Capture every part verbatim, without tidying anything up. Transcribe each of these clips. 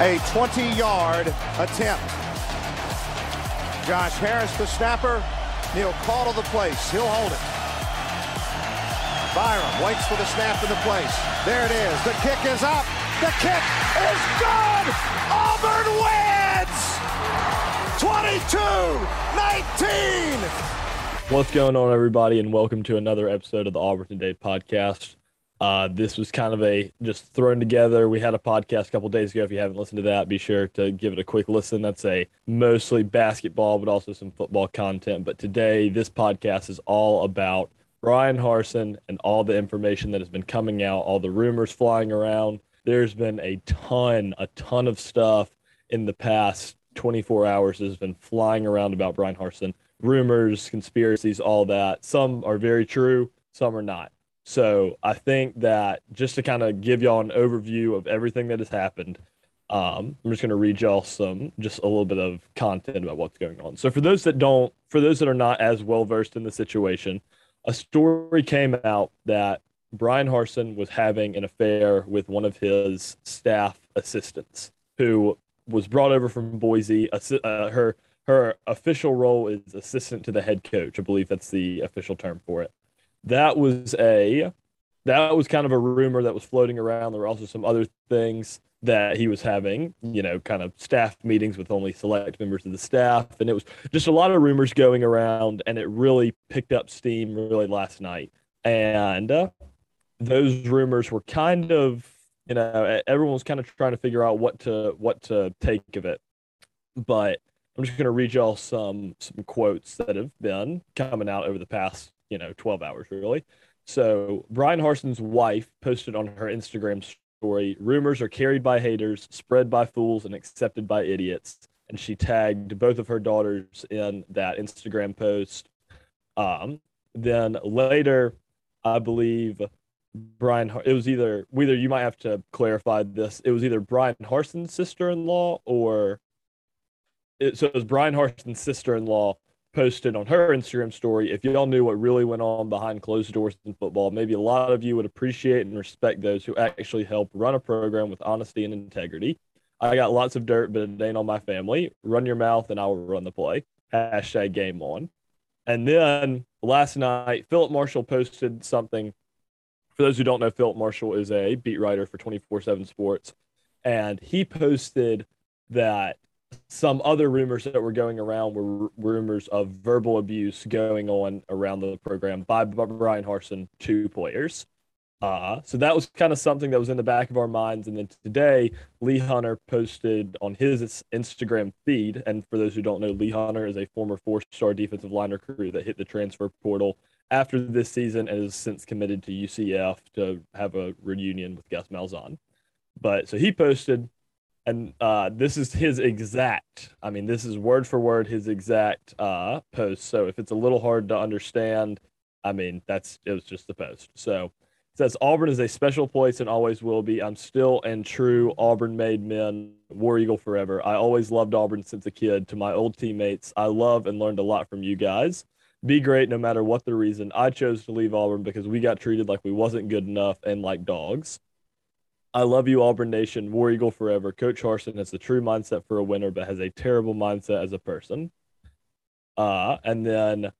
A twenty-yard attempt. Josh Harris, the snapper. He'll call to the place. He'll hold it. Byram waits for the snap to the place. There it is. The kick is up. The kick is good. Auburn wins. twenty-two nineteen. What's going on, everybody, and welcome to another episode of the Auburn Today podcast. Uh, this was kind of a just thrown together. We had a podcast a couple days ago. If you haven't listened to that, be sure to give it a quick listen. That's a mostly basketball, but also some football content. But today, this podcast is all about Bryan Harsin and all the information that has been coming out, all the rumors flying around. There's been a ton, a ton of stuff in the past twenty-four hours that has been flying around about Bryan Harsin. Rumors, conspiracies, all that. Some are very true, some are not. So I think that just to kind of give y'all an overview of everything that has happened, um, I'm just going to read y'all some, just a little bit of content about what's going on. So for those that don't, for those that are not as well-versed in the situation, a story came out that Bryan Harsin was having an affair with one of his staff assistants who was brought over from Boise. Uh, her, her official role is assistant to the head coach. I believe that's the official term for it. That was a, that was kind of a rumor that was floating around. There were also some other things that he was having, you know, kind of staff meetings with only select members of the staff. And it was just a lot of rumors going around, and it really picked up steam really last night. And uh, those rumors were kind of, you know, everyone was kind of trying to figure out what to, what to take of it. But I'm just going to read y'all some, some quotes that have been coming out over the past, you know, twelve hours, really. So Bryan Harsin's wife posted on her Instagram story, rumors are carried by haters, spread by fools, and accepted by idiots. And she tagged both of her daughters in that Instagram post. Um, then later, I believe Bryan, it was either, whether you might have to clarify this, it was either Bryan Harsin's sister-in-law or, it, so it was Bryan Harsin's sister-in-law posted on her Instagram story, if y'all knew what really went on behind closed doors in football, maybe a lot of you would appreciate and respect those who actually help run a program with honesty and integrity. I got lots of dirt, but it ain't on my family. Run your mouth and I will run the play. Hashtag game on. And then last night, Philip Marshall posted something. For those who don't know, Philip Marshall is a beat writer for twenty-four seven Sports. And he posted that some other rumors that were going around were r- rumors of verbal abuse going on around the program by B- Bryan Harsin to players. Uh, so that was kind of something that was in the back of our minds. And then today, Lee Hunter posted on his Instagram feed. And for those who don't know, Lee Hunter is a former four-star defensive line recruit that hit the transfer portal after this season and has since committed to U C F to have a reunion with Gus Malzahn. But so he posted, and uh, this is his exact, I mean, this is word for word, his exact uh, post. So if it's a little hard to understand, I mean, that's, it was just the post. So it says, Auburn is a special place and always will be. I'm still and true Auburn made men, War Eagle forever. I always loved Auburn since a kid. To my old teammates, I love and learned a lot from you guys. Be great no matter what the reason. I chose to leave Auburn because we got treated like we wasn't good enough and like dogs. I love you, Auburn Nation. War Eagle forever. Coach Harsin has the true mindset for a winner, but has a terrible mindset as a person. Uh, and then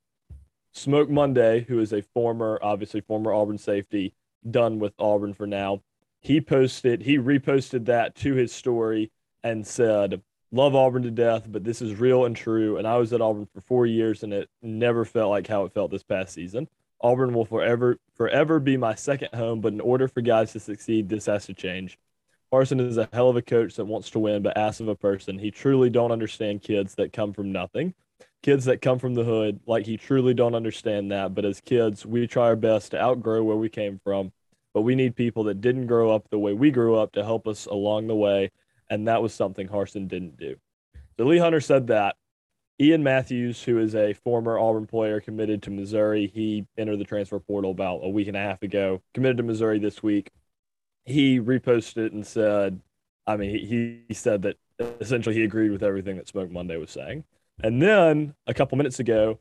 Smoke Monday, who is a former, obviously former Auburn safety, done with Auburn for now. He posted, he reposted that to his story and said, love Auburn to death, but this is real and true. And I was at Auburn for four years and it never felt like how it felt this past season. Auburn will forever, forever be my second home, but in order for guys to succeed, this has to change. Harsin is a hell of a coach that wants to win, but ass of a person. He truly don't understand kids that come from nothing, kids that come from the hood. Like, he truly don't understand that, but as kids, we try our best to outgrow where we came from, but we need people that didn't grow up the way we grew up to help us along the way, and that was something Harsin didn't do. So Lee Hunter said that. Ian Matthews, who is a former Auburn player committed to Missouri, he entered the transfer portal about a week and a half ago, committed to Missouri this week. He reposted it and said, I mean, he, he said that essentially he agreed with everything that Smoke Monday was saying. And then a couple minutes ago,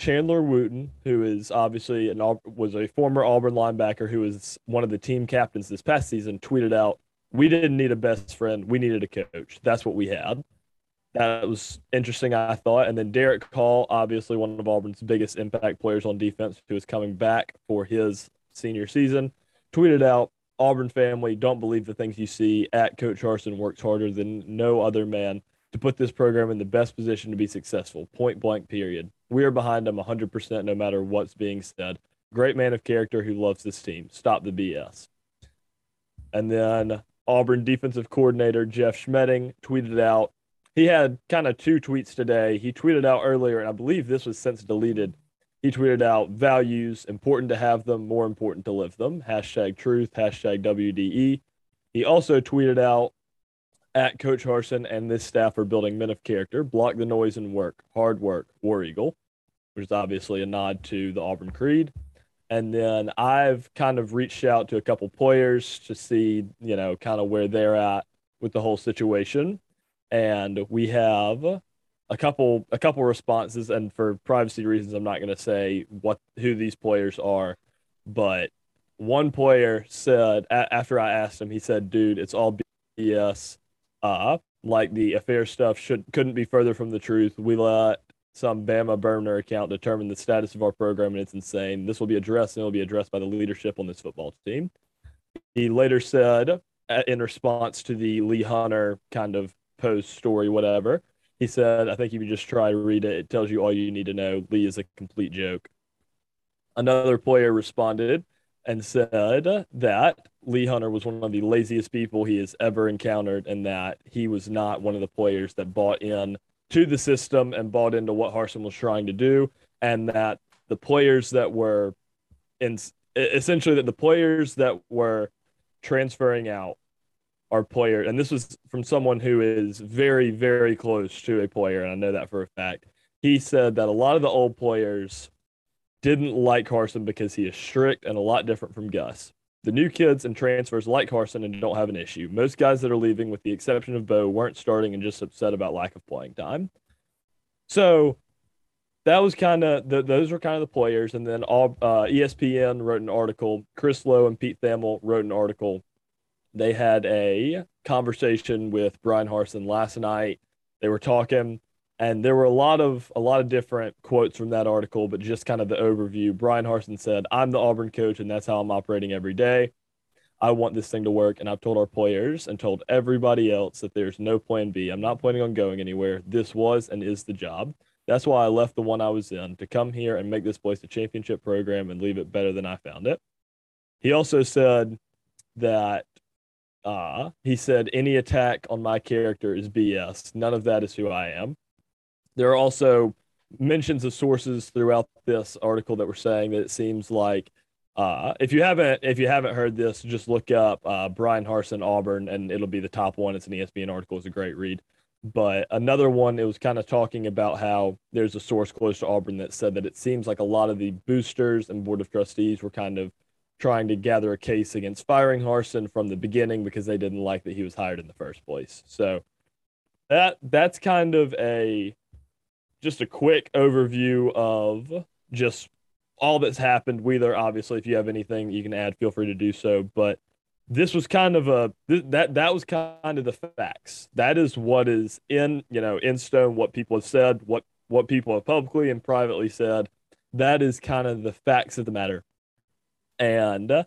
Chandler Wooten, who is obviously an was a former Auburn linebacker who was one of the team captains this past season, tweeted out, "We didn't need a best friend. We needed a coach. That's what we had." That was interesting, I thought. And then Derek Call, obviously one of Auburn's biggest impact players on defense, who is coming back for his senior season, tweeted out, "Auburn family, don't believe the things you see. At Coach Harsin works harder than no other man to put this program in the best position to be successful. Point blank, period. We are behind him one hundred percent no matter what's being said. Great man of character who loves this team. Stop the B S." And then Auburn defensive coordinator Jeff Schmetting tweeted out, he had kind of two tweets today. He tweeted out earlier, and I believe this was since deleted. He tweeted out, "Values, important to have them, more important to live them. Hashtag truth, hashtag W D E. He also tweeted out, "At Coach Harsin and this staff are building men of character. Block the noise and work. Hard work, War Eagle," which is obviously a nod to the Auburn Creed. And then I've kind of reached out to a couple players to see, you know, kind of where they're at with the whole situation. And we have a couple a couple responses, and for privacy reasons, I'm not going to say what who these players are. But one player said, a- after I asked him, he said, "Dude, it's all B S. Uh, like the affair stuff should couldn't be further from the truth. We let some Bama burner account determine the status of our program, and it's insane. This will be addressed, and it will be addressed by the leadership on this football team." He later said, in response to the Lee Hunter kind of post story, whatever, he said, "I think if you just try to read it, it tells you all you need to know. Lee is a complete joke." Another player responded and said that Lee Hunter was one of the laziest people he has ever encountered, and that he was not one of the players that bought in to the system and bought into what Harsin was trying to do, and that the players that were in, essentially that the players that were transferring out are player, and this was from someone who is very, very close to a player, and I know that for a fact. He said that a lot of the old players didn't like Harsin because he is strict and a lot different from Gus. The new kids and transfers like Harsin and don't have an issue. Most guys that are leaving, with the exception of Bo, weren't starting and just upset about lack of playing time. So that was kind of – those were kind of the players. And then all, uh, E S P N wrote an article. Chris Lowe and Pete Thamel wrote an article. They had a conversation with Bryan Harsin last night. They were talking. And there were a lot of a lot of different quotes from that article, but just kind of the overview. Bryan Harsin said, "I'm the Auburn coach, and that's how I'm operating every day. I want this thing to work, and I've told our players and told everybody else that there's no plan B. I'm not planning on going anywhere. This was and is the job. That's why I left the one I was in, to come here and make this place a championship program and leave it better than I found it." He also said that uh, he said, "Any attack on my character is B S. None of that is who I am." There are also mentions of sources throughout this article that were saying that it seems like uh, if you haven't if you haven't heard this, just look up uh, Bryan Harsin Auburn, and it'll be the top one. It's an E S P N article. It's a great read. But another one, it was kind of talking about how there's a source close to Auburn that said that it seems like a lot of the boosters and board of trustees were kind of trying to gather a case against firing Harsin from the beginning because they didn't like that he was hired in the first place. So that that's kind of a... just a quick overview of just all that's happened. Wheeler, obviously, if you have anything you can add, feel free to do so. But this was kind of a th- that that was kind of the facts. That is what is in you know in stone. What people have said, what what people have publicly and privately said. That is kind of the facts of the matter. And uh,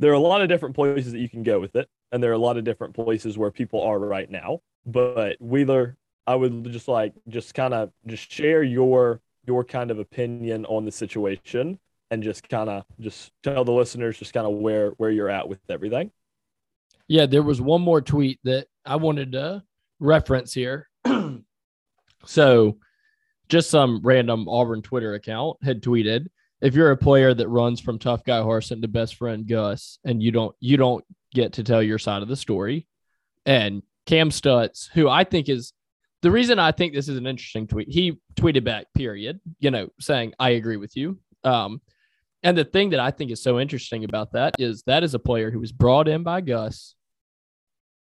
there are a lot of different places that you can go with it, and there are a lot of different places where people are right now. But Wheeler, I would just like just kind of just share your your kind of opinion on the situation, and just kind of just tell the listeners just kind of where where you're at with everything. Yeah, there was one more tweet that I wanted to reference here. So just some random Auburn Twitter account had tweeted, "If you're a player that runs from tough guy Harsin to best friend Gus, and you don't you don't get to tell your side of the story." And Cam Stutz, who I think is The reason I think this is an interesting tweet, he tweeted back, period, you know, saying, I agree with you. Um, and the thing that I think is so interesting about that is that is a player who was brought in by Gus,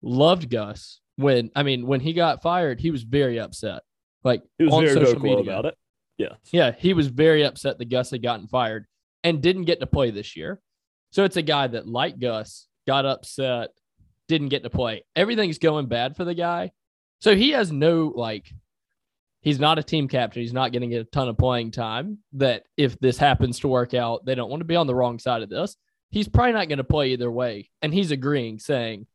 loved Gus. When, I mean, when he got fired, he was very upset. Like, he was on very social vocal media about it. Yeah. Yeah. He was very upset that Gus had gotten fired and didn't get to play this year. So it's a guy that, like Gus, got upset, didn't get to play. Everything's going bad for the guy. So he has no, like, he's not a team captain. He's not getting a ton of playing time that if this happens to work out, they don't want to be on the wrong side of this. He's probably not going to play either way. And he's agreeing, saying,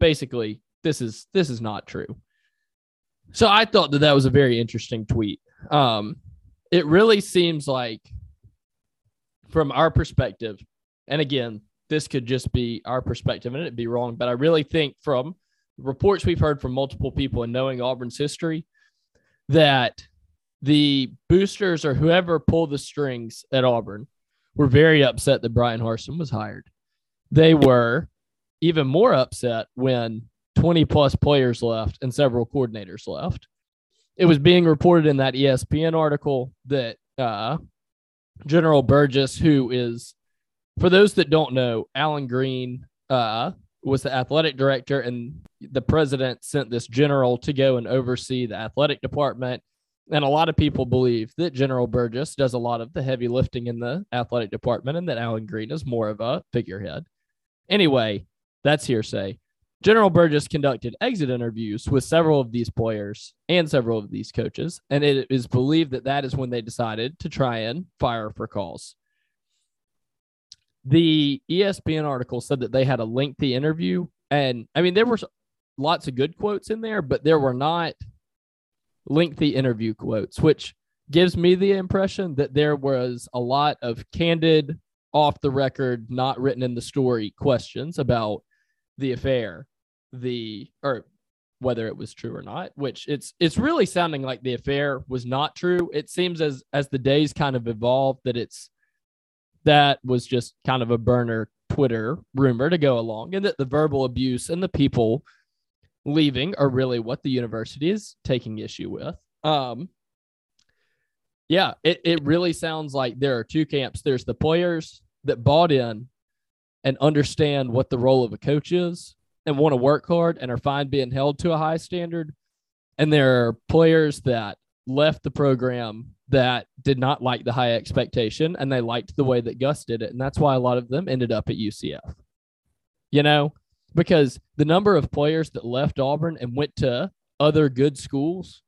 basically, this is this is not true. So I thought that that was a very interesting tweet. Um, it really seems like, from our perspective, and again, this could just be our perspective and it'd be wrong, but I really think from reports we've heard from multiple people and knowing Auburn's history, that the boosters or whoever pulled the strings at Auburn were very upset that Bryan Harsin was hired. They were even more upset when twenty plus players left and several coordinators left. It was being reported in that E S P N article that uh, General Burgess, who is, for those that don't know, Alan Green, uh, was the athletic director, and the president sent this general to go and oversee the athletic department. And a lot of people believe that General Burgess does a lot of the heavy lifting in the athletic department and that Alan Green is more of a figurehead. Anyway, that's hearsay. General Burgess conducted exit interviews with several of these players and several of these coaches, and it is believed that that is when they decided to try and fire for cause. The E S P N article said that they had a lengthy interview, and I mean, there were lots of good quotes in there, but there were not lengthy interview quotes, which gives me the impression that there was a lot of candid, off the record, not written in the story questions about the affair, the, or whether it was true or not, which it's, it's really sounding like the affair was not true. It seems as, as the days kind of evolved that it's, that was just kind of a burner Twitter rumor to go along, and that the verbal abuse and the people leaving are really what the university is taking issue with. Um, yeah, it, it really sounds like there are two camps. There's the players that bought in and understand what the role of a coach is and want to work hard and are fine being held to a high standard. And there are players that left the program that did not like the high expectation, and they liked the way that Gus did it. And that's why a lot of them ended up at U C F, you know, because the number of players that left Auburn and went to other good schools,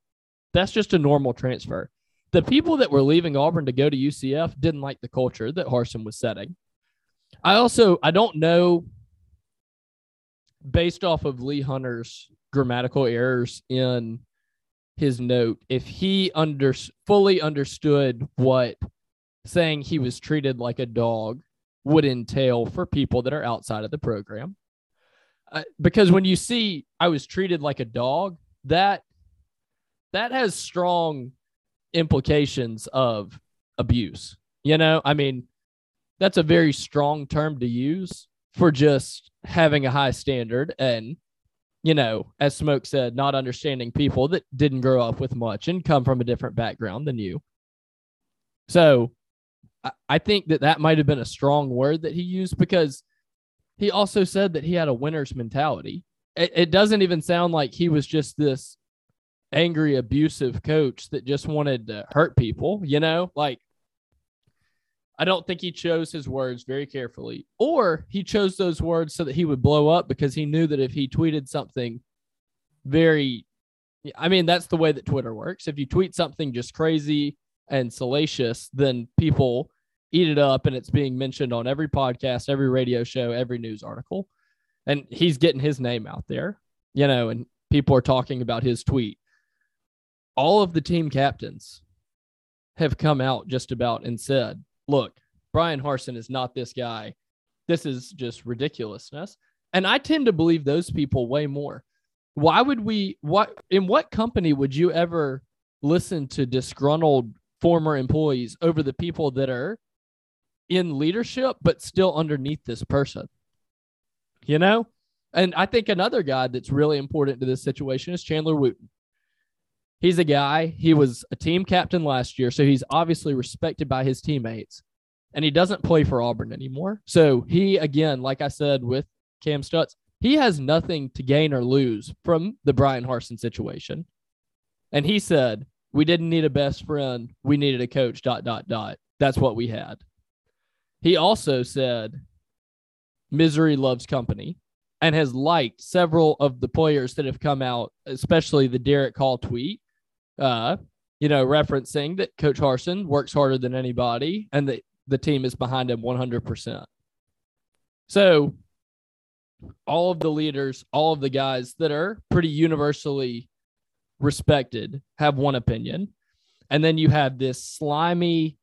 that's just a normal transfer. The people that were leaving Auburn to go to U C F didn't like the culture that Harsin was setting. I also, I don't know, based off of Lee Hunter's grammatical errors in his note, if he under, fully understood what saying he was treated like a dog would entail for people that are outside of the program. Uh, because when you see, I was treated like a dog, that that has strong implications of abuse. You know, I mean, that's a very strong term to use for just having a high standard and, you know, as Smoke said, not understanding people that didn't grow up with much and come from a different background than you. So I think that that might have been a strong word that he used, because he also said that he had a winner's mentality. It, it doesn't even sound like he was just this angry, abusive coach that just wanted to hurt people, you know, like, I don't think he chose his words very carefully, or he chose those words so that he would blow up, because he knew that if he tweeted something very, I mean, that's the way that Twitter works. If you tweet something just crazy and salacious, then people eat it up, and it's being mentioned on every podcast, every radio show, every news article. And he's getting his name out there, you know, and people are talking about his tweet. All of the team captains have come out just about and said, look, Bryan Harsin is not this guy. This is just ridiculousness. And I tend to believe those people way more. Why would we, what, in what company would you ever listen to disgruntled former employees over the people that are in leadership, but still underneath this person, you know? And I think another guy that's really important to this situation is Chandler Wooten. He's a guy, he was a team captain last year, so he's obviously respected by his teammates, and he doesn't play for Auburn anymore. So he, again, like I said with Cam Stutz, he has nothing to gain or lose from the Bryan Harsin situation. And he said, we didn't need a best friend. We needed a coach, dot, dot, dot. That's what we had. He also said, Missouri loves company and has liked several of the players that have come out, especially the Derek Call tweet, uh, you know, referencing that Coach Harsin works harder than anybody and that the team is behind him one hundred percent. So all of the leaders, all of the guys that are pretty universally respected have one opinion. And then you have this slimy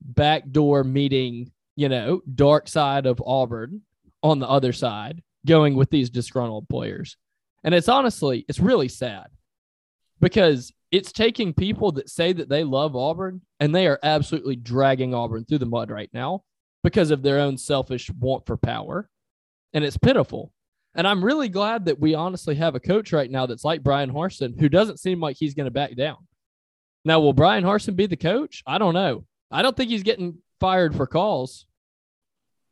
backdoor meeting, you know, dark side of Auburn on the other side going with these disgruntled players. And it's honestly, it's really sad because it's taking people that say that they love Auburn and they are absolutely dragging Auburn through the mud right now because of their own selfish want for power. And it's pitiful. And I'm really glad that we honestly have a coach right now that's like Bryan Harsin, who doesn't seem like he's going to back down. Now, will Bryan Harsin be the coach? I don't know. I don't think he's getting fired for calls.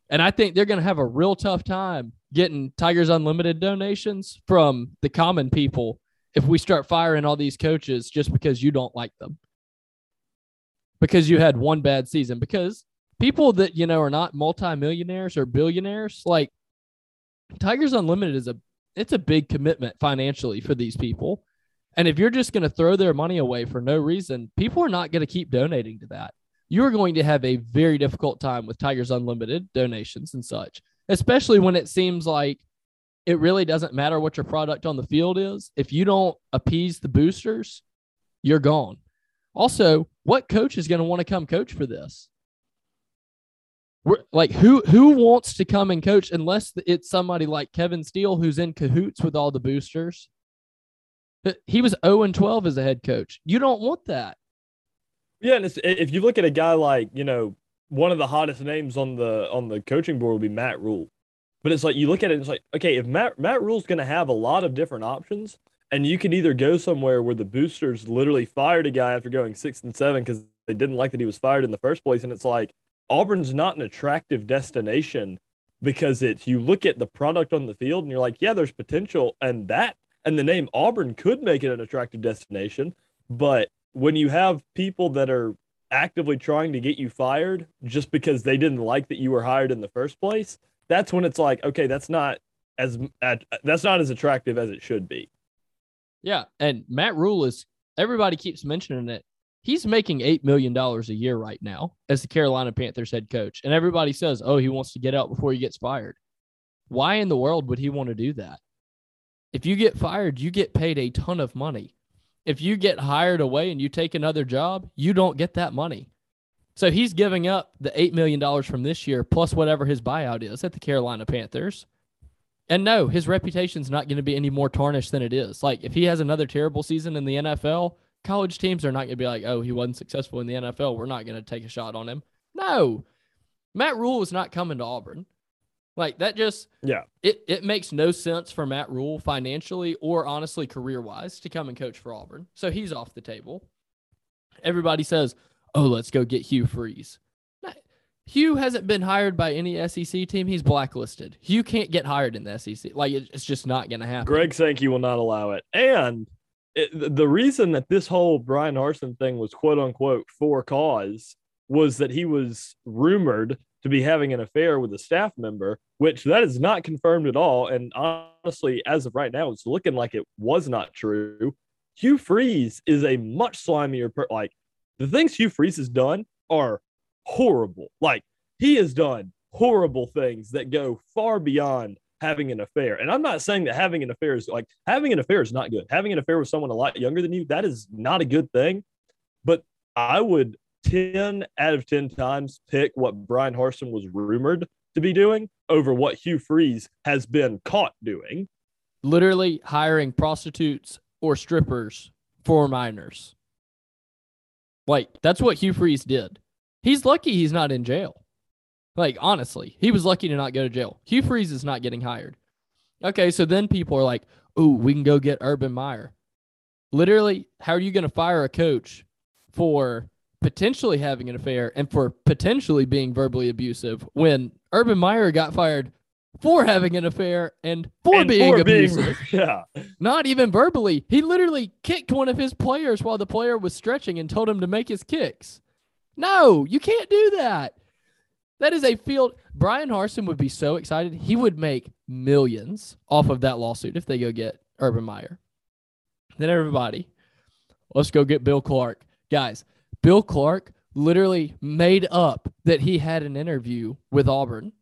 And I think they're going to have a real tough time getting Tigers Unlimited donations from the common people if we start firing all these coaches just because you don't like them, because you had one bad season, because people that, you know, are not multimillionaires or billionaires, like Tigers Unlimited is a, it's a big commitment financially for these people. And if you're just going to throw their money away for no reason, people are not going to keep donating to that. You're going to have a very difficult time with Tigers Unlimited donations and such, especially when it seems like it really doesn't matter what your product on the field is. If you don't appease the boosters, you're gone. Also, what coach is going to want to come coach for this? We're, like, who who wants to come and coach unless it's somebody like Kevin Steele who's in cahoots with all the boosters? He was oh and twelve as a head coach. You don't want that. Yeah, and it's, if you look at a guy like, you know, one of the hottest names on the on the coaching board would be Matt Rhule. But it's like you look at it and it's like, okay, if Matt Matt Rule's going to have a lot of different options, and you can either go somewhere where the boosters literally fired a guy after going six and seven because they didn't like that he was fired in the first place, and it's like Auburn's not an attractive destination because it's you look at the product on the field and you're like, yeah, there's potential, and that and the name Auburn could make it an attractive destination, but when you have people that are actively trying to get you fired just because they didn't like that you were hired in the first place, that's when it's like, okay, that's not as that's not as attractive as it should be. Yeah, and Matt Rhule is, everybody keeps mentioning it. He's making eight million dollars a year right now as the Carolina Panthers head coach, and everybody says, oh, he wants to get out before he gets fired. Why in the world would he want to do that? If you get fired, you get paid a ton of money. If you get hired away and you take another job, you don't get that money. So he's giving up the eight million dollars from this year plus whatever his buyout is at the Carolina Panthers. And no, his reputation's not going to be any more tarnished than it is. Like, if he has another terrible season in the N F L, college teams are not going to be like, oh, he wasn't successful in the N F L. We're not going to take a shot on him. No, Matt Rhule is not coming to Auburn. Like, that just, yeah, it, it makes no sense for Matt Rhule financially or honestly career-wise to come and coach for Auburn. So he's off the table. Everybody says, oh, let's go get Hugh Freeze. Now, Hugh hasn't been hired by any S E C team. He's blacklisted. Hugh can't get hired in the S E C. Like, it, it's just not going to happen. Greg Sankey will not allow it. And it, the reason that this whole Bryan Harsin thing was quote-unquote for cause was that he was rumored to be having an affair with a staff member, which that is not confirmed at all. And honestly, as of right now, it's looking like it was not true. Hugh Freeze is a much slimier per- like the things Hugh Freeze has done are horrible. Like, he has done horrible things that go far beyond having an affair. And I'm not saying that having an affair is like having an affair is not good. Having an affair with someone a lot younger than you, that is not a good thing. But I would ten out of ten times pick what Bryan Harsin was rumored to be doing over what Hugh Freeze has been caught doing. Literally hiring prostitutes or strippers for minors. Like, that's what Hugh Freeze did. He's lucky he's not in jail. Like, honestly, he was lucky to not go to jail. Hugh Freeze is not getting hired. Okay, so then people are like, oh, we can go get Urban Meyer. Literally, how are you going to fire a coach for potentially having an affair and for potentially being verbally abusive when Urban Meyer got fired for having an affair and for and being for abusive? Being, yeah. Not even verbally. He literally kicked one of his players while the player was stretching and told him to make his kicks. No, you can't do that. That is a field. Bryan Harsin would be so excited. He would make millions off of that lawsuit if they go get Urban Meyer. Then everybody, let's go get Bill Clark. Guys, Bill Clark literally made up that he had an interview with Auburn.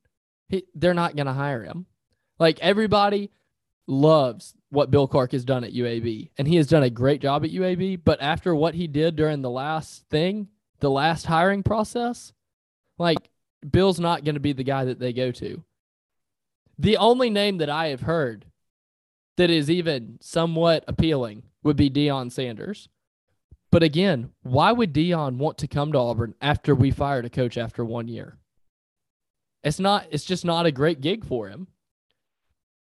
He, they're not going to hire him. Like, everybody loves what Bill Clark has done at U A B, and he has done a great job at U A B, but after what he did during the last thing, the last hiring process, like, Bill's not going to be the guy that they go to. The only name that I have heard that is even somewhat appealing would be Deion Sanders. But again, why would Deion want to come to Auburn after we fired a coach after one year? It's not. It's just not a great gig for him.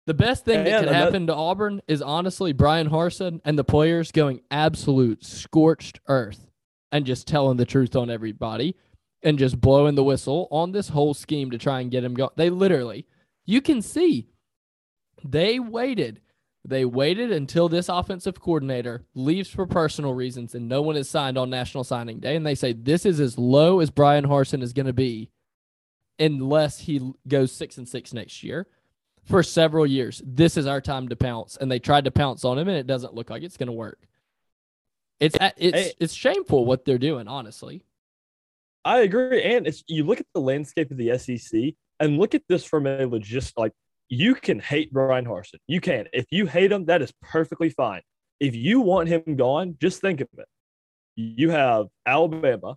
The best thing yeah, that could happen to Auburn is honestly Bryan Harsin and the players going absolute scorched earth and just telling the truth on everybody and just blowing the whistle on this whole scheme to try and get him going. They literally, you can see, they waited. They waited until this offensive coordinator leaves for personal reasons and no one is signed on National Signing Day. And they say, this is as low as Bryan Harsin is going to be unless he goes six and six next year. For several years, this is our time to pounce. And they tried to pounce on him, and it doesn't look like it's going to work. It's it's it's shameful what they're doing, honestly. I agree. And it's, you look at the landscape of the S E C and look at this from a logistic, like, you can hate Bryan Harsin. You can. If you hate him, that is perfectly fine. If you want him gone, just think of it. You have Alabama.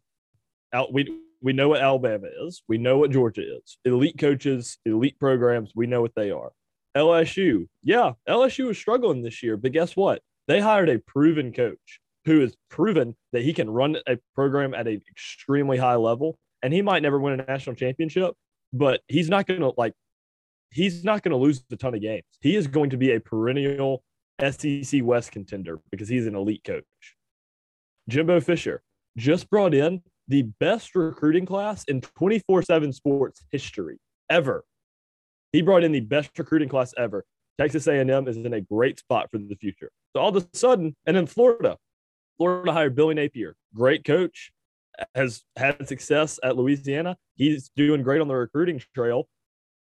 Out, we we know what Alabama is. We know what Georgia is. Elite coaches, elite programs. We know what they are. L S U. Yeah, L S U is struggling this year, but guess what? They hired a proven coach who has proven that he can run a program at an extremely high level, and he might never win a national championship, but he's not going to, like, he's not going to lose a ton of games. He is going to be a perennial S E C West contender because he's an elite coach. Jimbo Fisher just brought in the best recruiting class in twenty-four seven sports history ever. He brought in the best recruiting class ever. Texas A and M is in a great spot for the future. So all of a sudden, and then Florida. Florida hired Billy Napier, great coach, has had success at Louisiana. He's doing great on the recruiting trail.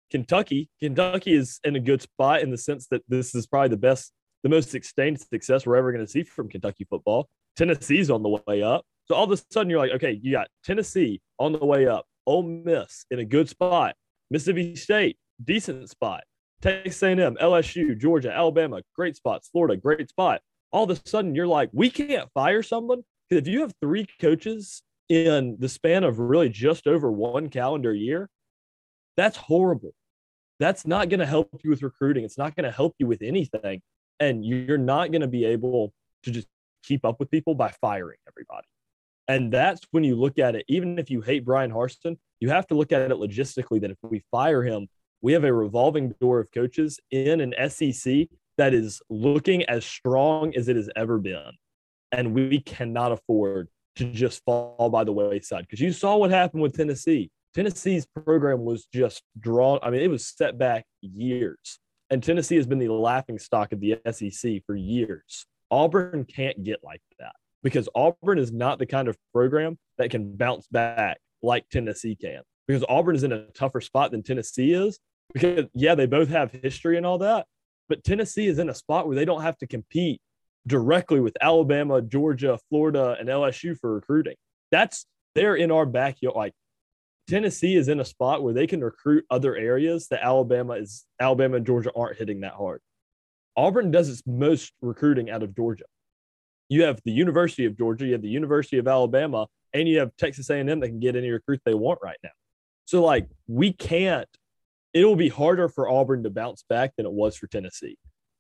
Kentucky, Kentucky is in a good spot in the sense that this is probably the best, the most sustained success we're ever going to see from Kentucky football. Tennessee's on the way up. So all of a sudden you're like, okay, you got Tennessee on the way up, Ole Miss in a good spot, Mississippi State, decent spot, Texas A and M, L S U, Georgia, Alabama, great spots, Florida, great spot. All of a sudden you're like, we can't fire someone, because if you have three coaches in the span of really just over one calendar year, that's horrible. That's not going to help you with recruiting. It's not going to help you with anything. And you're not going to be able to just keep up with people by firing everybody. And that's when you look at it. Even if you hate Bryan Harsin, you have to look at it logistically that if we fire him, we have a revolving door of coaches in an S E C that is looking as strong as it has ever been. And we cannot afford to just fall by the wayside, because you saw what happened with Tennessee. Tennessee's program was just drawn. I mean, it was set back years. And Tennessee has been the laughingstock of the S E C for years. Auburn can't get like that, because Auburn is not the kind of program that can bounce back like Tennessee can, because Auburn is in a tougher spot than Tennessee is, because, yeah, they both have history and all that, but Tennessee is in a spot where they don't have to compete directly with Alabama, Georgia, Florida, and L S U for recruiting. That's, they're in our backyard. Like, Tennessee is in a spot where they can recruit other areas that Alabama is Alabama and Georgia aren't hitting that hard. Auburn does its most recruiting out of Georgia. You have the University of Georgia, you have the University of Alabama, and you have Texas A and M that can get any recruit they want right now. So, like, we can't – it will be harder for Auburn to bounce back than it was for Tennessee.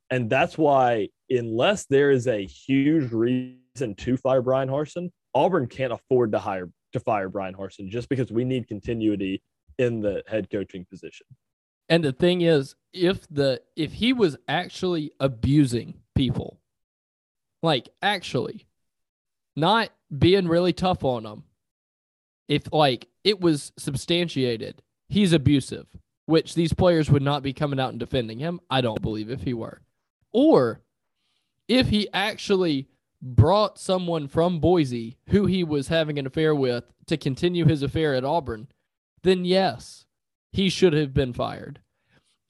And that's why, unless there is a huge reason to fire Bryan Harsin, Auburn can't afford to hire – to fire Bryan Harsin, just because we need continuity in the head coaching position. And the thing is, if the if he was actually abusing people, Like, actually, not being really tough on him. If, like, it was substantiated, he's abusive, which these players would not be coming out and defending him, I don't believe, if he were. Or if he actually brought someone from Boise who he was having an affair with to continue his affair at Auburn, then yes, he should have been fired.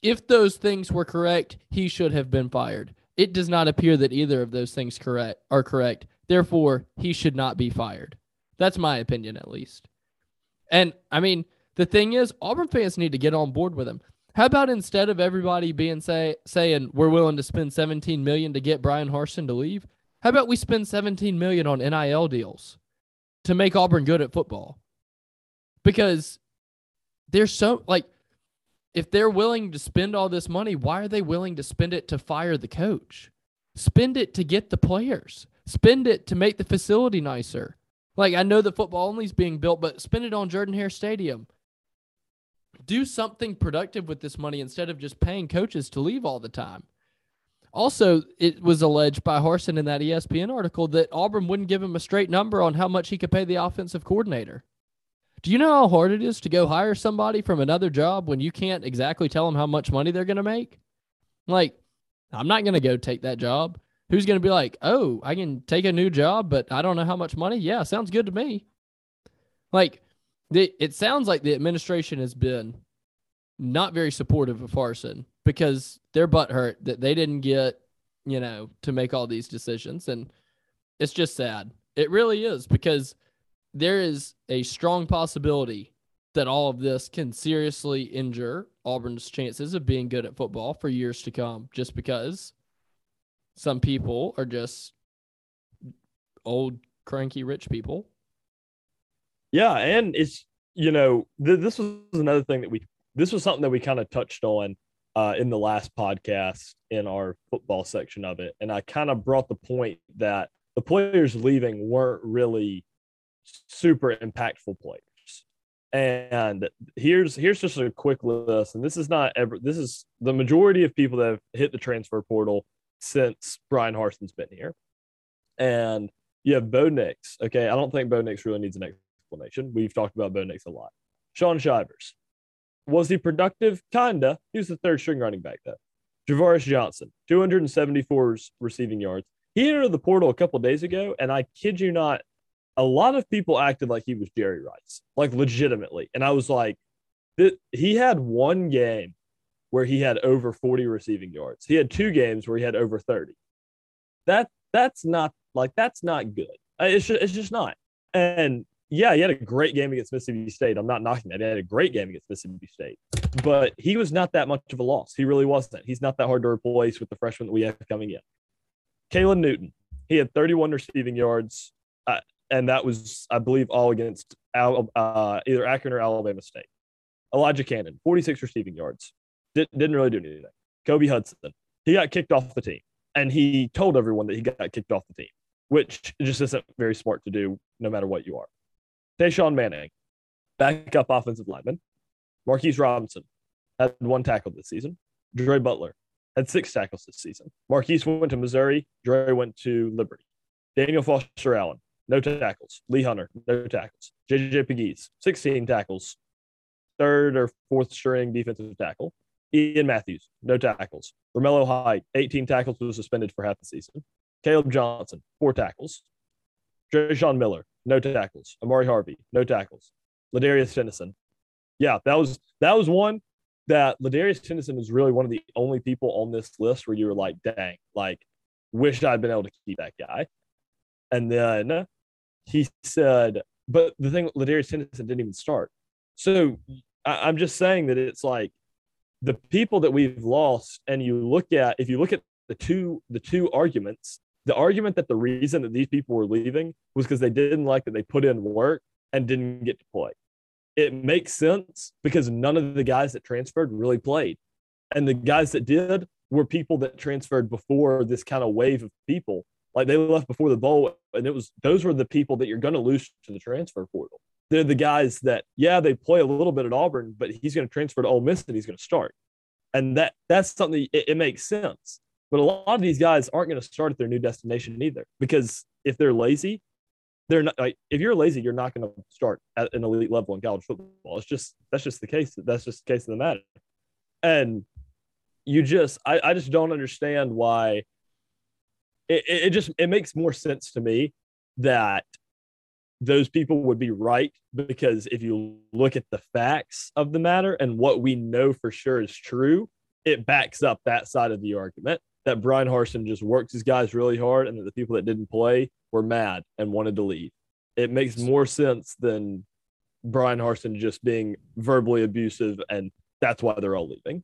If those things were correct, he should have been fired. It does not appear that either of those things correct are correct. Therefore, he should not be fired. That's my opinion, at least. And, I mean, the thing is, Auburn fans need to get on board with him. How about instead of everybody being say, saying we're willing to spend seventeen million dollars to get Bryan Harsin to leave, how about we spend seventeen million dollars on N I L deals to make Auburn good at football? Because there's so, like, if they're willing to spend all this money, why are they willing to spend it to fire the coach? Spend it to get the players. Spend it to make the facility nicer. Like, I know that football only is being built, but spend it on Jordan-Hare Stadium. Do something productive with this money instead of just paying coaches to leave all the time. Also, it was alleged by Harsin in that E S P N article that Auburn wouldn't give him a straight number on how much he could pay the offensive coordinator. Do you know how hard it is to go hire somebody from another job when you can't exactly tell them how much money they're going to make? Like, I'm not going to go take that job. Who's going to be like, oh, I can take a new job, but I don't know how much money? Yeah, sounds good to me. Like, the, it sounds like the administration has been not very supportive of Harsin because they're butthurt that they didn't get, you know, to make all these decisions. And it's just sad. It really is, because there is a strong possibility that all of this can seriously injure Auburn's chances of being good at football for years to come, just because some people are just old, cranky, rich people. Yeah, and it's, you know, th- this was another thing that we, this was something that we kind of touched on uh, in the last podcast in our football section of it. And I kind of brought the point that the players leaving weren't really super impactful players. And here's here's just a quick list, and this is not ever this is the majority of people that have hit the transfer portal since Bryan Harsin's been here. And you have Bo Nix. Okay, I don't think Bo Nix really needs an explanation. We've talked about Bo Nix a lot. Sean Shivers. Was he productive? Kinda. He was the third string running back though. Javaris Johnson, two hundred seventy-four receiving yards. He entered the portal a couple days ago, and I kid you not, a lot of people acted like he was Jerry Rice, like legitimately. And I was like, th- he had one game where he had over forty receiving yards. He had two games where he had over thirty. That that's not like that's not good. It's just, it's just not. And yeah, he had a great game against Mississippi State. I'm not knocking that. He had a great game against Mississippi State, but he was not that much of a loss. He really wasn't. He's not that hard to replace with the freshman that we have coming in. Kalen Newton, he had thirty-one receiving yards. Uh, And that was, I believe, all against uh, either Akron or Alabama State. Elijah Cannon, forty-six receiving yards. Did, didn't really do anything. Kobe Hudson, he got kicked off the team. And he told everyone that he got kicked off the team, which just isn't very smart to do no matter what you are. Tayshawn Manning, backup offensive lineman. Marquise Robinson had one tackle this season. Dre Butler had six tackles this season. Marquise went to Missouri. Dre went to Liberty. Daniel Foster Allen, no tackles. Lee Hunter, no tackles. J J Pegues, sixteen tackles. Third or fourth string defensive tackle. Ian Matthews, no tackles. Romello Hyde, eighteen tackles, was suspended for half the season. Caleb Johnson, four tackles. Drayshawn Miller, no tackles. Amari Harvey, no tackles. Ladarius Tennyson. Yeah, that was that was one that Ladarius Tennyson is really one of the only people on this list where you were like, dang, like, wish I'd been able to keep that guy. And then he said, but the thing, Ladarius Tennyson didn't even start. So I, I'm just saying that it's like the people that we've lost, and you look at, if you look at the two, the two arguments, the argument that the reason that these people were leaving was because they didn't like that they put in work and didn't get to play. It makes sense because none of the guys that transferred really played. And the guys that did were people that transferred before this kind of wave of people. Like, they left before the bowl, and it was those were the people that you're going to lose to the transfer portal. They're the guys that, yeah, they play a little bit at Auburn, but he's going to transfer to Ole Miss and he's going to start. And that that's something, it, it makes sense. But a lot of these guys aren't going to start at their new destination either, because if they're lazy, they're not. Like, if you're lazy, you're not going to start at an elite level in college football. It's just that's just the case. That's just the case of the matter. And you just, I, I just don't understand why. It, it just it makes more sense to me that those people would be right, because if you look at the facts of the matter and what we know for sure is true, it backs up that side of the argument. That Bryan Harsin just worked his guys really hard and that the people that didn't play were mad and wanted to leave. It makes more sense than Bryan Harsin just being verbally abusive and that's why they're all leaving.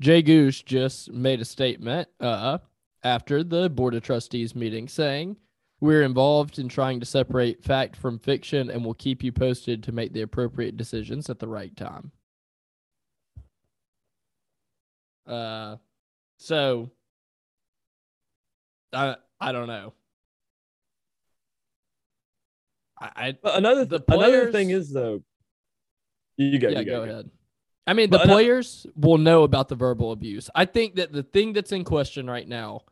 Jay Goose just made a statement uh, after the Board of Trustees meeting saying, "We're involved in trying to separate fact from fiction and we'll keep you posted to make the appropriate decisions at the right time." Uh... So, I I don't know. I, I another th- the players, another thing is though. You go. Yeah, you go, go ahead. I mean, but the players I, will know about the verbal abuse. I think that the thing that's in question right now,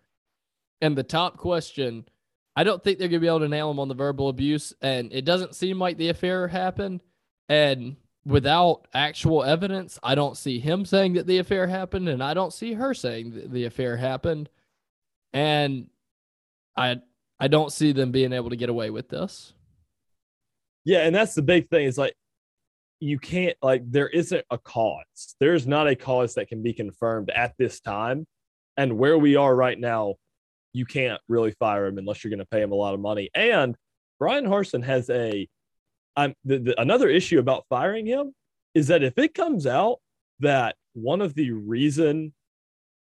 and the top question, I don't think they're gonna be able to nail them on the verbal abuse, and it doesn't seem like the affair happened, and. Without actual evidence, I don't see him saying that the affair happened, and I don't see her saying that the affair happened. And I I don't see them being able to get away with this. Yeah, and that's the big thing. Is like, you can't, like, there isn't a cause. There's not a cause that can be confirmed at this time. And where we are right now, you can't really fire him unless you're going to pay him a lot of money. And Bryan Harsin has a I'm, the, the, another issue about firing him is that if it comes out that one of the reason,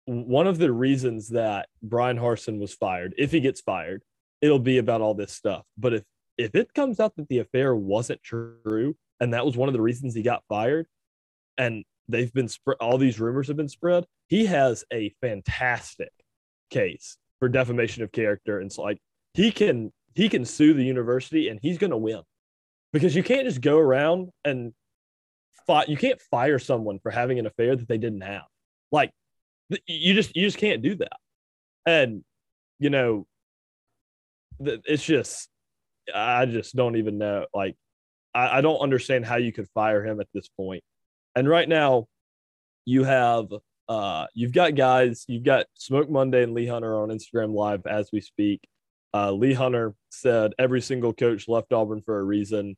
one of the reasons that Bryan Harsin was fired, if he gets fired, it'll be about all this stuff. But if if it comes out that the affair wasn't true and that was one of the reasons he got fired, and they've been sp- all these rumors have been spread, he has a fantastic case for defamation of character, and so like he can he can sue the university and he's going to win. Because you can't just go around and fight. You can't fire someone for having an affair that they didn't have. Like, you just you just can't do that. And you know, it's just I just don't even know. Like, I, I don't understand how you could fire him at this point. And right now, you have uh, you've got guys. You've got Smoke Monday and Lee Hunter on Instagram Live as we speak. Uh, Lee Hunter said every single coach left Auburn for a reason.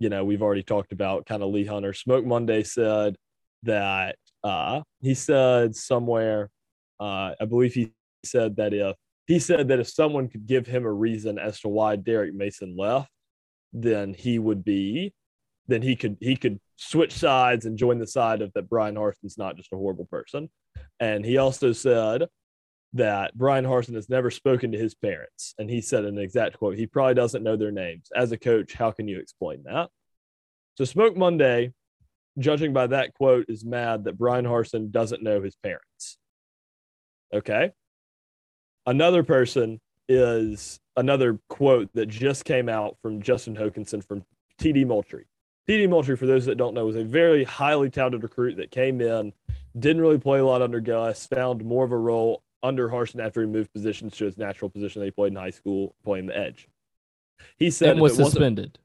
You know, we've already talked about kind of Lee Hunter. Smoke Monday said that uh, he said somewhere, uh, I believe he said that if he said that if someone could give him a reason as to why Derek Mason left, then he would be, then he could he could switch sides and join the side of that Bryan Harsin's not just a horrible person. And he also said that Bryan Harsin has never spoken to his parents. And he said an exact quote, "He probably doesn't know their names. As a coach, how can you explain that?" So Smoke Monday, judging by that quote, is mad that Bryan Harsin doesn't know his parents. Okay. Another person is another quote that just came out from Justin Hokanson from T D Moultrie. T D Moultrie, for those that don't know, was a very highly touted recruit that came in, didn't really play a lot under Gus, found more of a role under Harsin after he moved positions to his natural position that he played in high school, playing the edge. He said and was suspended.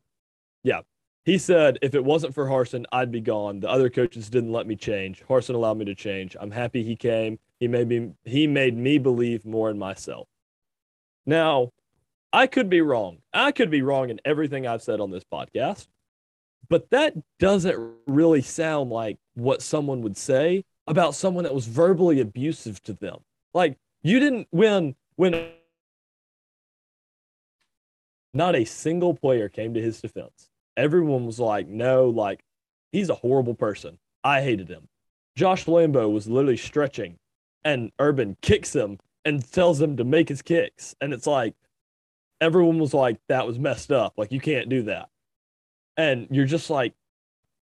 Yeah. He said, "If it wasn't for Harsin, I'd be gone. The other coaches didn't let me change. Harsin allowed me to change. I'm happy he came. He made me, he made me believe more in myself." Now, I could be wrong. I could be wrong in everything I've said on this podcast, but that doesn't really sound like what someone would say about someone that was verbally abusive to them. Like, you didn't win when not a single player came to his defense. Everyone was like, no, like, he's a horrible person. I hated him. Josh Lambo was literally stretching, and Urban kicks him and tells him to make his kicks. And it's like, everyone was like, that was messed up. Like, you can't do that. And you're just like,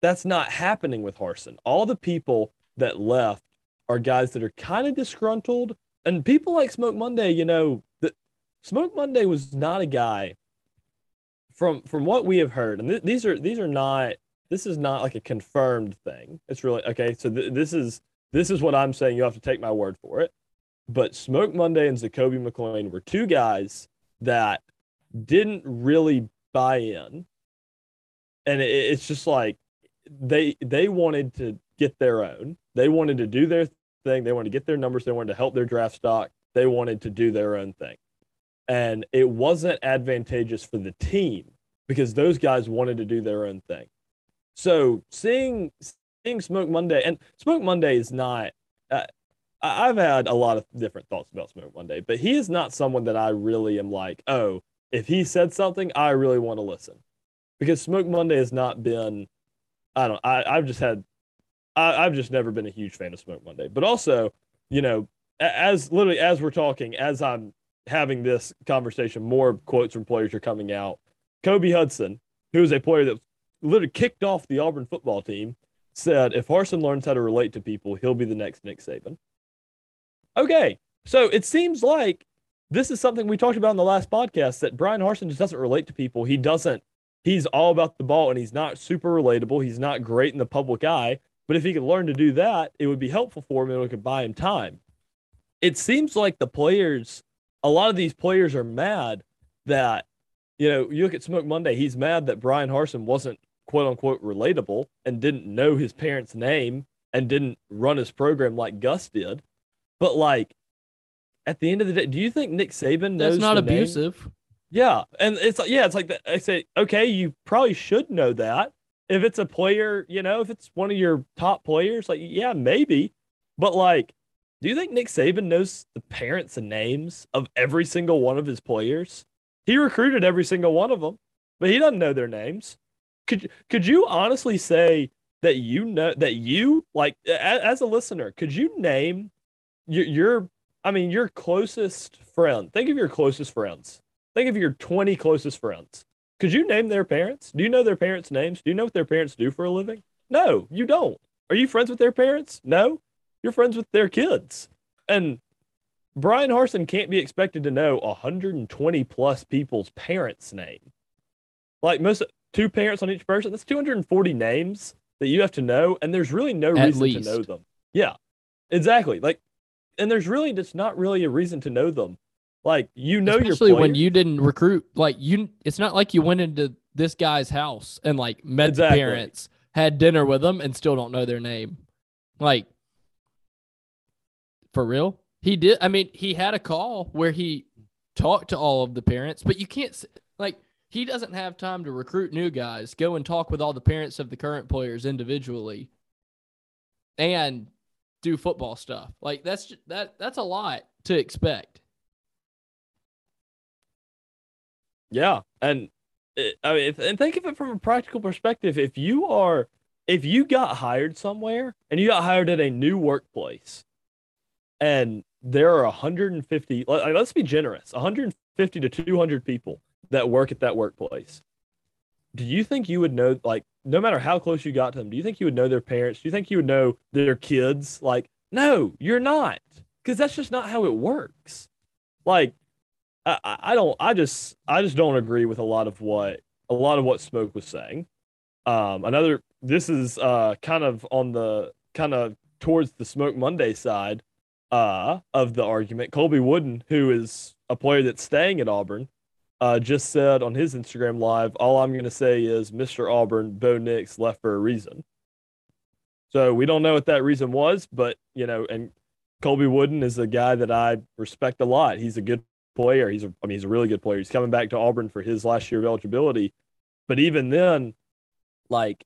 that's not happening with Harsin. All the people that left are guys that are kind of disgruntled. And people like Smoke Monday, you know, the, Smoke Monday was not a guy, from from what we have heard, and th- these are these are not, this is not like a confirmed thing. It's really, okay, so th- this is this is what I'm saying. You have to take my word for it. But Smoke Monday and Zacoby McClain were two guys that didn't really buy in. And it, it's just like they they wanted to get their own. They wanted to do their thing. They wanted to get their numbers. They wanted to help their draft stock. They wanted to do their own thing. And it wasn't advantageous for the team because those guys wanted to do their own thing. So seeing seeing Smoke Monday, and Smoke Monday is not uh, – I've had a lot of different thoughts about Smoke Monday, but he is not someone that I really am like, oh, if he said something, I really want to listen. Because Smoke Monday has not been – I don't – I've just had – I've just never been a huge fan of Smoke Monday. But also, you know, as literally as we're talking, as I'm having this conversation, more quotes from players are coming out. Kobe Hudson, who is a player that literally kicked off the Auburn football team, said, if Harsin learns how to relate to people, he'll be the next Nick Saban. Okay, so it seems like this is something we talked about in the last podcast, that Bryan Harsin just doesn't relate to people. He doesn't. He's all about the ball, and he's not super relatable. He's not great in the public eye. But if he could learn to do that, it would be helpful for him, and it could buy him time. It seems like the players, a lot of these players are mad that, you know, you look at Smoke Monday, he's mad that Bryan Harsin wasn't, quote-unquote, relatable and didn't know his parents' name and didn't run his program like Gus did. But, like, at the end of the day, do you think Nick Saban knows That's not the abusive. Name? Yeah. And it's like, yeah, it's like, the, I say, okay, you probably should know that. If it's a player, you know, if it's one of your top players, like, yeah, maybe. But, like, do you think Nick Saban knows the parents and names of every single one of his players? He recruited every single one of them, but he doesn't know their names. Could, could you honestly say that you know, that you, like, as, as a listener, could you name Your, your, I mean, your closest friend. Think of your closest friends. Think of your twenty closest friends. Could you name their parents? Do you know their parents' names? Do you know what their parents do for a living? No, you don't. Are you friends with their parents? No, you're friends with their kids. And Bryan Harsin can't be expected to know one hundred twenty plus people's parents' name. Like most two parents on each person. That's two hundred forty names that you have to know, and there's really no At reason least. to know them. Yeah, exactly. Like. And there's really just not really a reason to know them. Like, you know, especially your when you didn't recruit, like you, it's not like you went into this guy's house and like met exactly. the parents, had dinner with them and still don't know their name. Like, for real? He did. I mean, he had a call where he talked to all of the parents, but you can't like, he doesn't have time to recruit new guys, go and talk with all the parents of the current players individually. And do football stuff. Like that's that that's a lot to expect. Yeah, and it, I mean if, and think of it from a practical perspective. If you are if you got hired somewhere and you got hired at a new workplace and there are one hundred fifty like, let's be generous, one hundred fifty to two hundred people that work at that workplace. Do you think you would know, like, no matter how close you got to them, do you think you would know their parents? Do you think you would know their kids? Like, no, you're not, because that's just not how it works. Like, I, I don't, I just, I just don't agree with a lot of what, a lot of what Smoke was saying. Um, another, this is uh, kind of on the, kind of towards the Smoke Monday side uh, of the argument. Colby Wooden, who is a player that's staying at Auburn, Uh, just said on his Instagram Live, all I'm going to say is Mister Auburn, Bo Nix left for a reason. So we don't know what that reason was, but, you know, and Colby Wooden is a guy that I respect a lot. He's a good player. He's a, I mean, he's a really good player. He's coming back to Auburn for his last year of eligibility. But even then, like,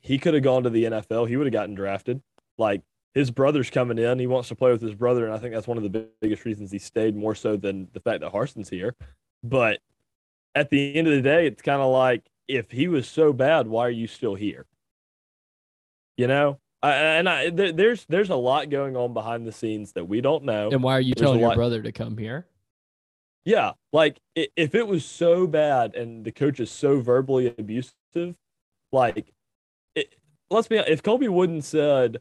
he could have gone to the N F L. He would have gotten drafted. Like, his brother's coming in. He wants to play with his brother, and I think that's one of the biggest reasons he stayed, more so than the fact that Harsin's here. But at the end of the day, it's kind of like, if he was so bad, why are you still here? You know, I, and I, th- there's there's a lot going on behind the scenes that we don't know. And why are you there's telling your lot... brother to come here? Yeah, like it, if it was so bad and the coach is so verbally abusive, like, it, let's be honest, if Colby Wooden said,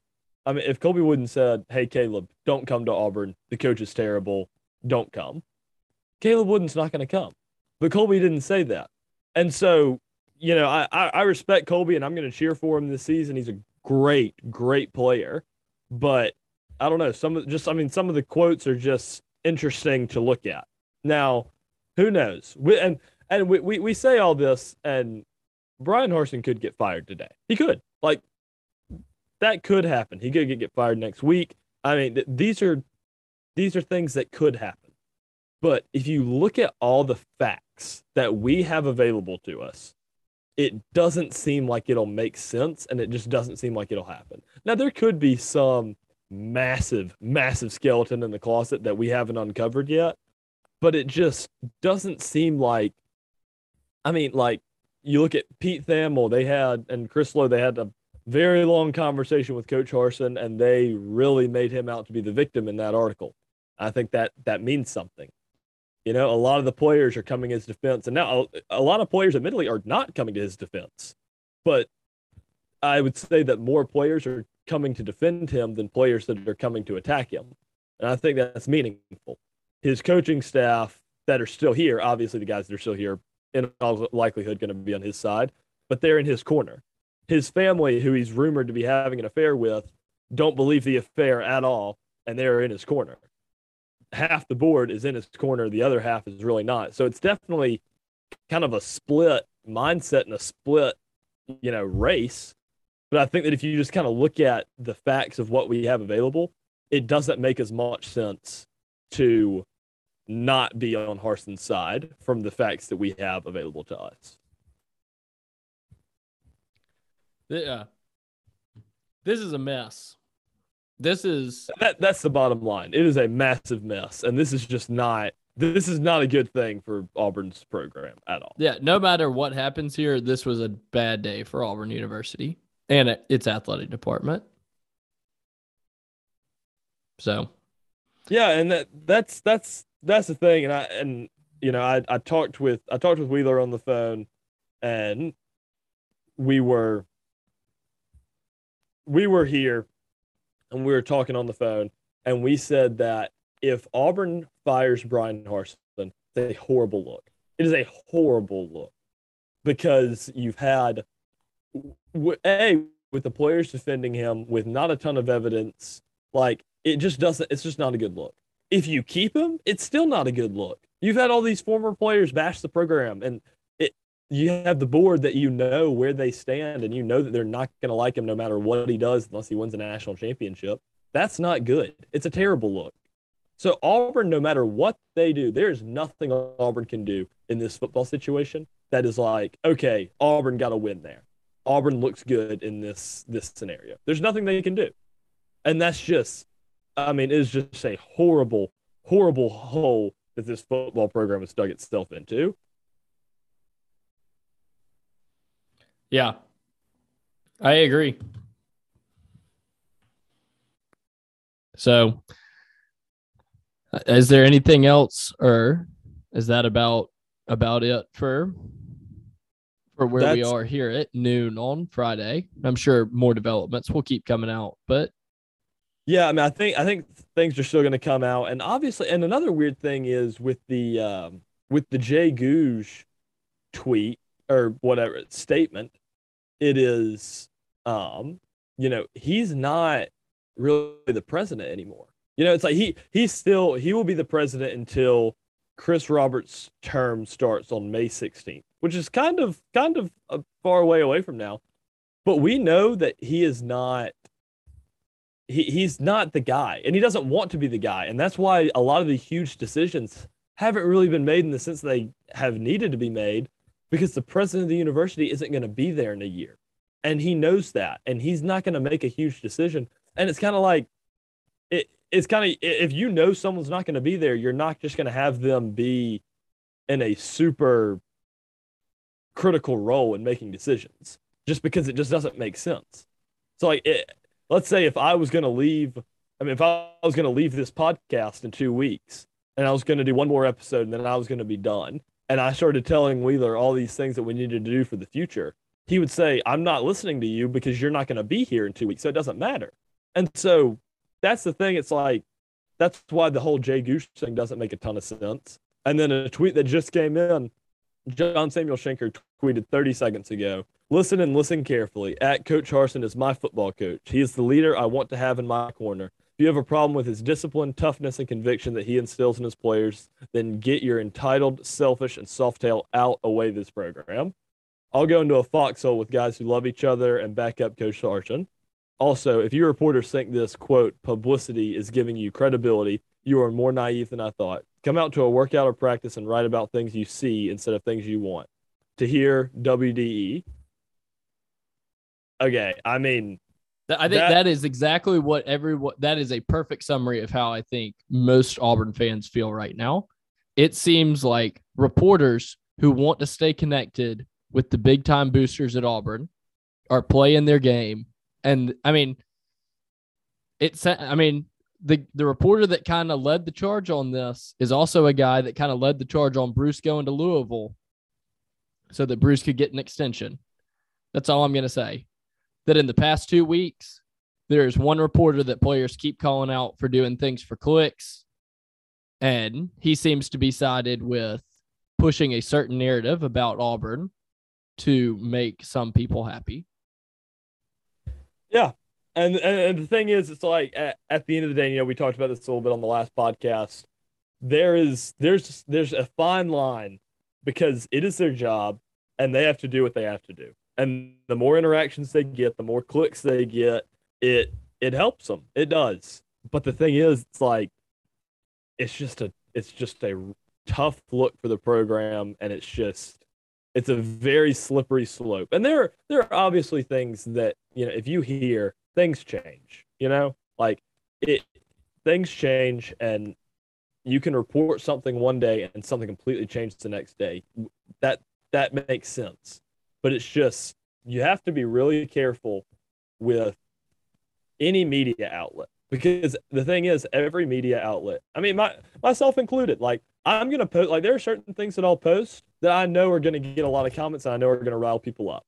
I mean, if Colby Wooden said, hey, Caleb, don't come to Auburn. The coach is terrible. Don't come. Caleb Wooden's not going to come. But Colby didn't say that. And so, you know, I, I respect Colby, and I'm going to cheer for him this season. He's a great, great player. But I don't know. Some of just, I mean, some of the quotes are just interesting to look at. Now, who knows? We, and and we, we, we say all this, and Bryan Harsin could get fired today. He could. Like, that could happen. He could get fired next week. I mean, th- these are these are things that could happen. But if you look at all the facts that we have available to us, it doesn't seem like it'll make sense, and it just doesn't seem like it'll happen. Now, there could be some massive, massive skeleton in the closet that we haven't uncovered yet, but it just doesn't seem like, I mean, like, you look at Pete Thamel, they had, and Chris Lowe, they had a very long conversation with Coach Harsin, and they really made him out to be the victim in that article. I think that that means something. You know, a lot of the players are coming his defense, and now a lot of players admittedly are not coming to his defense. But I would say that more players are coming to defend him than players that are coming to attack him. And I think that's meaningful. His coaching staff that are still here, obviously the guys that are still here, in all likelihood going to be on his side, but they're in his corner. His family, who he's rumored to be having an affair with, don't believe the affair at all, and they're in his corner. Half the board is in his corner. The other half is really not. So it's definitely kind of a split mindset and a split, you know, race. But I think that if you just kind of look at the facts of what we have available, it doesn't make as much sense to not be on Harsin's side from the facts that we have available to us. Yeah. This is a mess. This is that, that's the bottom line. It is a massive mess, and this is just not this is not a good thing for Auburn's program at all. Yeah, no matter what happens here, this was a bad day for Auburn University and its athletic department. So, yeah, and that that's that's that's the thing, and I and you know, I I talked with I talked with Wheeler on the phone, and we were we were here. And we were talking on the phone, and we said that if Auburn fires Bryan Harsin, it's a horrible look. It is a horrible look because you've had, A, with the players defending him with not a ton of evidence, like it just doesn't, it's just not a good look. If you keep him, it's still not a good look. You've had all these former players bash the program, and it, you have the board that you know where they stand, and you know that they're not going to like him no matter what he does unless he wins a national championship. That's not good. It's a terrible look. So Auburn, no matter what they do, there's nothing Auburn can do in this football situation that is like, okay, Auburn got a win there. Auburn looks good in this this scenario. There's nothing they can do. And that's just, I mean, it's just a horrible, horrible hole that this football program has dug itself into. Yeah, I agree. So, is there anything else, or is that about about it for for where That's, we are here at noon on Friday? I'm sure more developments will keep coming out, but yeah, I mean, I think I think things are still going to come out, and obviously, and another weird thing is with the um, with the Jay Gouge tweet or whatever statement. It is, um, you know, he's not really the president anymore. You know, it's like he he's still, he will be the president until Chris Roberts' term starts on May sixteenth, which is kind of, kind of a far way away from now. But we know that he is not, he, he's not the guy, and he doesn't want to be the guy. And that's why a lot of the huge decisions haven't really been made in the sense that they have needed to be made, because the president of the university isn't going to be there in a year. And he knows that. And he's not going to make a huge decision. And it's kind of like, it, it's kind of, if you know someone's not going to be there, you're not just going to have them be in a super critical role in making decisions just because it just doesn't make sense. So like, it, let's say if I was going to leave, I mean, if I was going to leave this podcast in two weeks and I was going to do one more episode and then I was going to be done, and I started telling Wheeler all these things that we needed to do for the future, he would say, I'm not listening to you because you're not going to be here in two weeks, so it doesn't matter. And so that's the thing. It's like, that's why the whole Jay Gouge thing doesn't make a ton of sense. And then a tweet that just came in, John Samuel Schenker tweeted thirty seconds ago, listen and listen carefully. At Coach Harsin is my football coach. He is the leader I want to have in my corner. If you have a problem with his discipline, toughness, and conviction that he instills in his players, then get your entitled, selfish, and soft tail out away this program. I'll go into a foxhole with guys who love each other and back up Coach Sargent. Also, if you reporters think this, quote, publicity is giving you credibility, you are more naive than I thought. Come out to a workout or practice and write about things you see instead of things you want. To hear W D E. Okay, I mean... I think that, that is exactly what everyone... That is a perfect summary of how I think most Auburn fans feel right now. It seems like reporters who want to stay connected with the big-time boosters at Auburn are playing their game. And, I mean, it's, I mean, the, the reporter that kind of led the charge on this is also a guy that kind of led the charge on Bruce going to Louisville so that Bruce could get an extension. That's all I'm going to say. That in the past two weeks, there's one reporter that players keep calling out for doing things for clicks, and he seems to be sided with pushing a certain narrative about Auburn to make some people happy. Yeah. And, and the thing is, it's like at, at the end of the day, you know, we talked about this a little bit on the last podcast. There is, there's, there's a fine line because it is their job and they have to do what they have to do. And the more interactions they get, the more clicks they get, it, it helps them. It does. But the thing is, it's like, it's just a, it's just a tough look for the program. And it's just, it's a very slippery slope. And there, there are obviously things that, you know, if you hear, things change, you know, like it, things change, and you can report something one day and something completely changes the next day. That, that makes sense, but it's just, you have to be really careful with any media outlet, because the thing is, every media outlet, I mean, my, myself included, like I'm going to post, like there are certain things that I'll post that I know are going to get a lot of comments and I know are going to rile people up.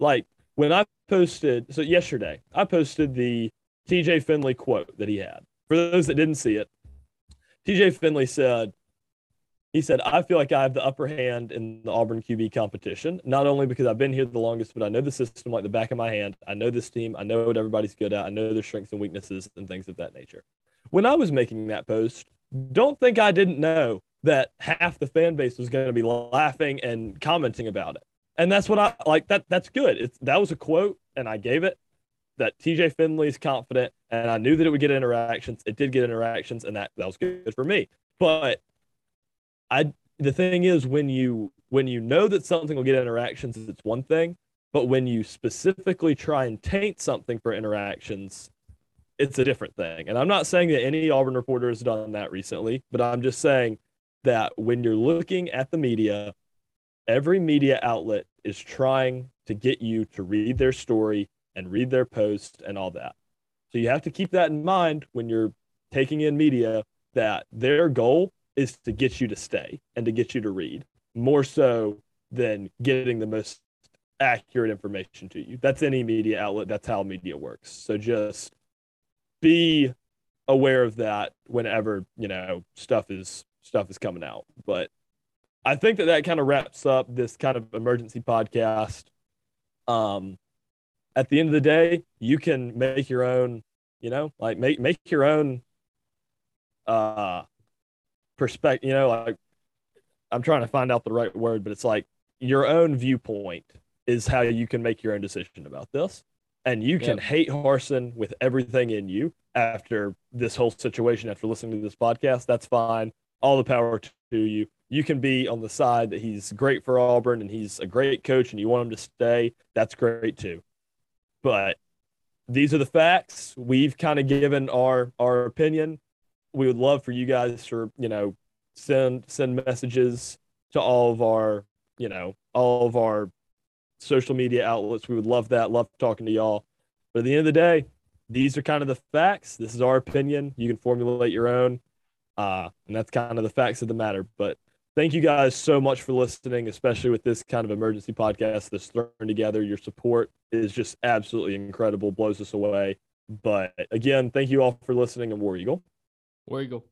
Like, when I posted, so yesterday, I posted the T J Finley quote that he had. For those that didn't see it, T J Finley said, he said, I feel like I have the upper hand in the Auburn Q B competition, not only because I've been here the longest, but I know the system like the back of my hand. I know this team. I know what everybody's good at. I know their strengths and weaknesses and things of that nature. When I was making that post, don't think I didn't know that half the fan base was going to be laughing and commenting about it. And that's what I like. That that's good. It's, that was a quote, and I gave it. That T J Finley is confident, and I knew that it would get interactions. It did get interactions, and that, that was good for me. But I, the thing is, when you when you know that something will get interactions, it's one thing. But when you specifically try and taint something for interactions, it's a different thing. And I'm not saying that any Auburn reporter has done that recently, but I'm just saying that when you're looking at the media, every media outlet is trying to get you to read their story and read their post and all that. So you have to keep that in mind when you're taking in media, that their goal is to get you to stay and to get you to read, more so than getting the most accurate information to you. That's any media outlet. That's how media works. So just be aware of that whenever, you know, stuff is stuff is coming out. But I think that that kind of wraps up this kind of emergency podcast. Um, at the end of the day, you can make your own, you know, like make, make your own uh, perspective, you know, like I'm trying to find out the right word, but it's like your own viewpoint is how you can make your own decision about this. And you can yep. hate Harsin with everything in you after this whole situation, after listening to this podcast. That's fine. All the power to you. You can be on the side that he's great for Auburn and he's a great coach and you want him to stay. That's great too. But these are the facts. We've kind of given our, our opinion. We would love for you guys to, you know, send, send messages to all of our, you know, all of our social media outlets. We would love that. Love talking to y'all. But at the end of the day, these are kind of the facts. This is our opinion. You can formulate your own. Uh, and that's kind of the facts of the matter, but thank you guys so much for listening, especially with this kind of emergency podcast that's thrown together. Your support is just absolutely incredible, blows us away. But again, thank you all for listening, and War Eagle. War Eagle.